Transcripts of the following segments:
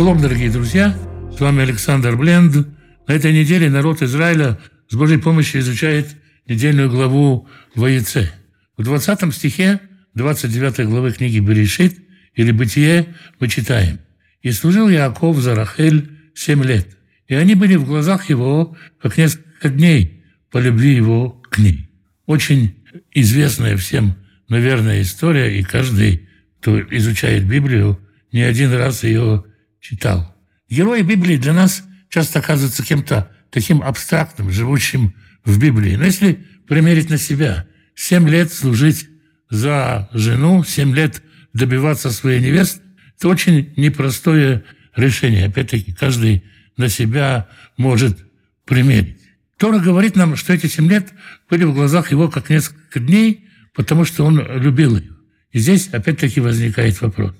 Шалом, дорогие друзья! С вами Александр Бленд. На этой неделе народ Израиля с Божьей помощью изучает недельную главу Вайеце. В 20 стихе 29 главы книги Берешит или Бытие мы читаем: «И служил Яаков за Рахель 7 лет, и они были в глазах его, как несколько дней, по любви его к ней». Очень известная всем, наверное, история, и каждый, кто изучает Библию, не один раз ее читал. Герои Библии для нас часто оказываются кем-то таким абстрактным, живущим в Библии. Но если примерить на себя, 7 лет служить за жену, 7 лет добиваться своей невесты, это очень непростое решение. Опять-таки, каждый на себя может примерить. Тора говорит нам, что эти 7 лет были в глазах его как несколько дней, потому что он любил ее. И здесь опять-таки возникает вопрос.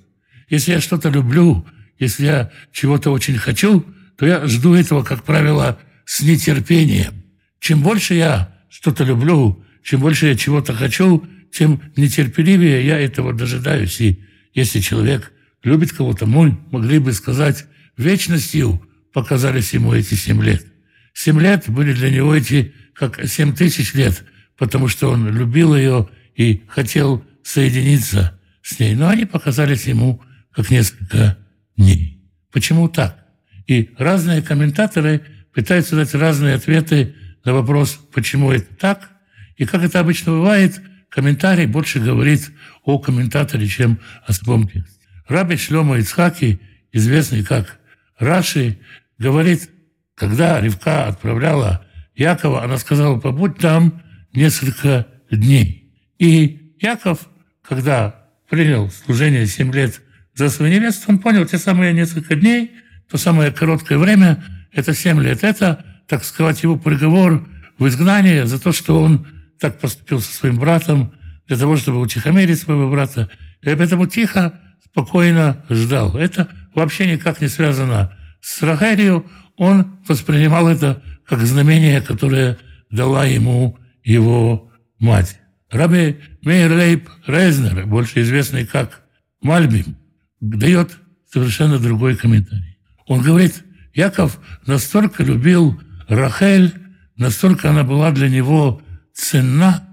Если я что-то люблю, если я чего-то очень хочу, то я жду этого, как правило, с нетерпением. Чем больше я что-то люблю, чем больше я чего-то хочу, тем нетерпеливее я этого дожидаюсь. И если человек любит кого-то, мы могли бы сказать, вечностью показались ему эти 7 лет. 7 лет были для него эти как 7000 лет, потому что он любил ее и хотел соединиться с ней. Но они показались ему как несколько дней. Почему так? И разные комментаторы пытаются дать разные ответы на вопрос, почему это так. И как это обычно бывает, комментарий больше говорит о комментаторе, чем о самом тексте. Раби Шлема Ицхаки, известный как Раши, говорит, когда Ривка отправляла Яакова, она сказала: «Побудь там несколько дней». И Яаков, когда принял служение 7 лет за свою невесту, он понял, те самые несколько дней, то самое короткое время, это 7 лет. Это, так сказать, его приговор в изгнание за то, что он так поступил со своим братом, для того, чтобы утихомирить своего брата. И поэтому тихо, спокойно ждал. Это вообще никак не связано с Рахелью. Он воспринимал это как знамение, которое дала ему его мать. Раби Меир Лейб Рейзнер, больше известный как Мальбим, дает совершенно другой комментарий. Он говорит, Яаков настолько любил Рахель, настолько она была для него ценна,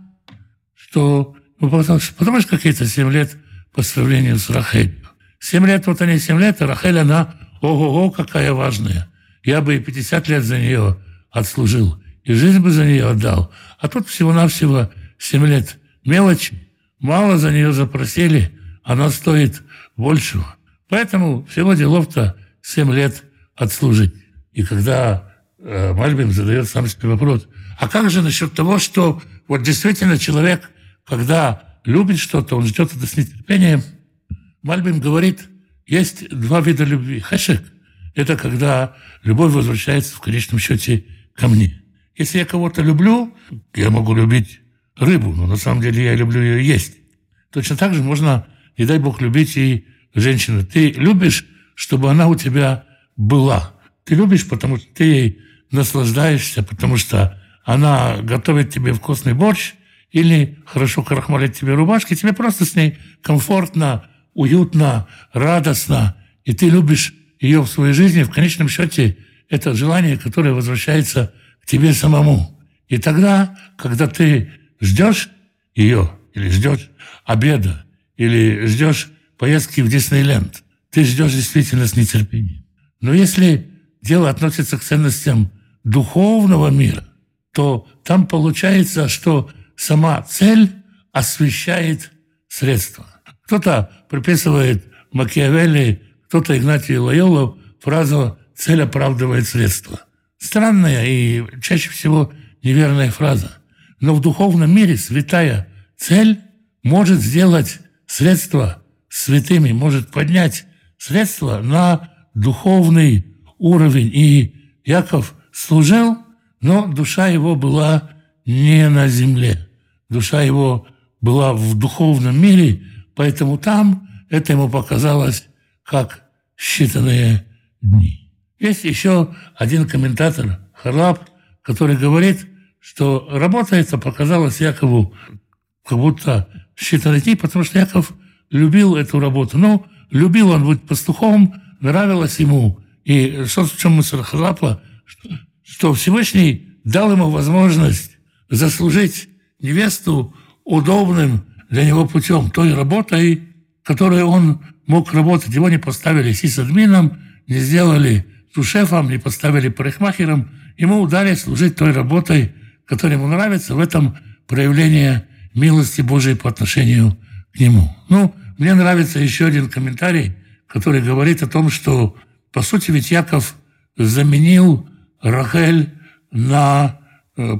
что потому что какие-то 7 лет по сравнению с Рахелью. 7 лет, вот они 7 лет, а Рахель, она ого-го, какая важная. Я бы и 50 лет за нее отслужил, и жизнь бы за нее отдал. А тут всего-навсего 7 лет. Мелочи. Мало за нее запросили, она стоит большего. Поэтому всего делов-то 7 лет отслужить. И когда Мальбим задает сам себе вопрос, а как же насчет того, что вот действительно человек, когда любит что-то, он ждет это с нетерпением? Мальбим говорит, есть 2 вида любви. Хашек – это когда любовь возвращается в конечном счете ко мне. Если я кого-то люблю, я могу любить рыбу, но на самом деле я люблю ее есть. Точно так же можно, не дай Бог, любить и женщину. Ты любишь, чтобы она у тебя была. Ты любишь, потому что ты ей наслаждаешься, потому что она готовит тебе вкусный борщ или хорошо крахмалит тебе рубашки. Тебе просто с ней комфортно, уютно, радостно. И ты любишь ее в своей жизни. В конечном счете это желание, которое возвращается к тебе самому. И тогда, когда ты ждешь ее, или ждешь обеда, или ждешь поездки в Диснейленд, ты ждешь действительно с нетерпением. Но если дело относится к ценностям духовного мира, то там получается, что сама цель освещает средства. Кто-то приписывает Макиавелли, кто-то Игнатию Лойолу фразу «цель оправдывает средства». Странная и чаще всего неверная фраза. Но в духовном мире святая цель может сделать средства святыми, может поднять средства на духовный уровень. И Яаков служил, но душа его была не на земле. Душа его была в духовном мире, поэтому там это ему показалось как считанные дни. Есть еще один комментатор, Хараб, который говорит, что работа эта показалась Яакову как будто считанные дни, потому что Яаков любил эту работу. Но любил он быть пастухом, нравилось ему, и что в чем мысль Харапа, что Всевышний дал ему возможность заслужить невесту удобным для него путем, той работой, которой он мог работать. Его не поставили сисадмином, не сделали тушефом, не поставили парикмахером. Ему дали служить той работой, которая ему нравится. В этом проявление милости Божией по отношению к нему. Мне нравится еще один комментарий, который говорит о том, что, по сути, ведь Яаков заменил Рахель на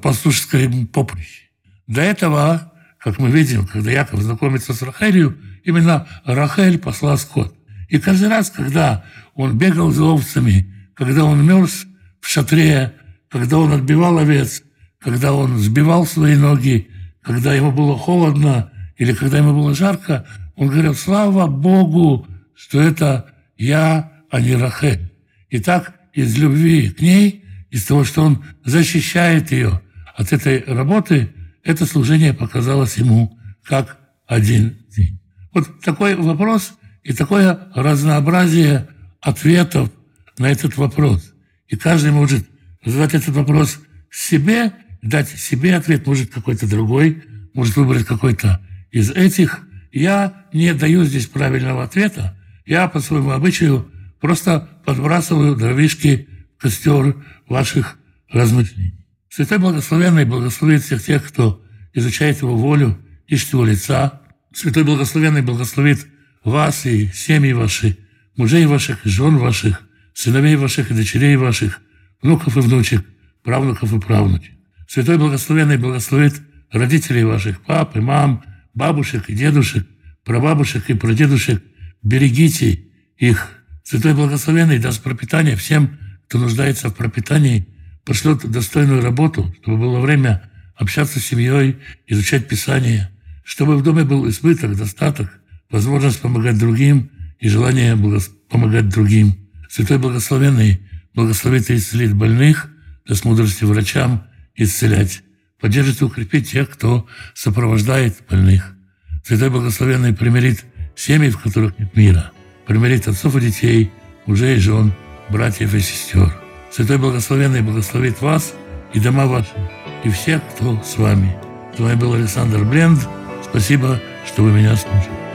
пастушеское поприще. До этого, как мы видим, когда Яаков знакомится с Рахелью, именно Рахель пасла скот. И каждый раз, когда он бегал за овцами, когда он мерз в шатре, когда он отбивал овец, когда он сбивал свои ноги, когда ему было холодно или когда ему было жарко, он говорил: «Слава Богу, что это я, а не Рахель». И так из любви к ней, из того, что он защищает ее от этой работы, это служение показалось ему как один день. Вот такой вопрос и такое разнообразие ответов на этот вопрос. И каждый может задать этот вопрос себе, дать себе ответ, может какой-то другой, может выбрать какой-то из этих. Я не даю здесь правильного ответа. Я по своему обычаю просто подбрасываю дровишки в костер ваших размышлений. Святой Благословенный благословит всех тех, кто изучает Его волю, ищет Его лица. Святой Благословенный благословит вас и семьи ваши, мужей ваших, жен ваших, сыновей ваших и дочерей ваших, внуков и внучек, правнуков и правнучек. Святой Благословенный благословит родителей ваших, пап и мам, бабушек и дедушек, прабабушек и прадедушек, берегите их. Святой Благословенный даст пропитание всем, кто нуждается в пропитании, пошлет достойную работу, чтобы было время общаться с семьей, изучать Писание, чтобы в доме был избыток, достаток, возможность помогать другим и желание помогать другим. Святой Благословенный благословит и исцелит больных, даст мудрости врачам исцелять, поддержит и укрепит тех, кто сопровождает больных. Святой Благословенный примирит семьи, в которых нет мира, примирит отцов и детей, мужей и жен, братьев и сестер. Святой Благословенный благословит вас и дома ваши, и всех, кто с вами. С вами был Александр Бленд. Спасибо, что вы меня слушали.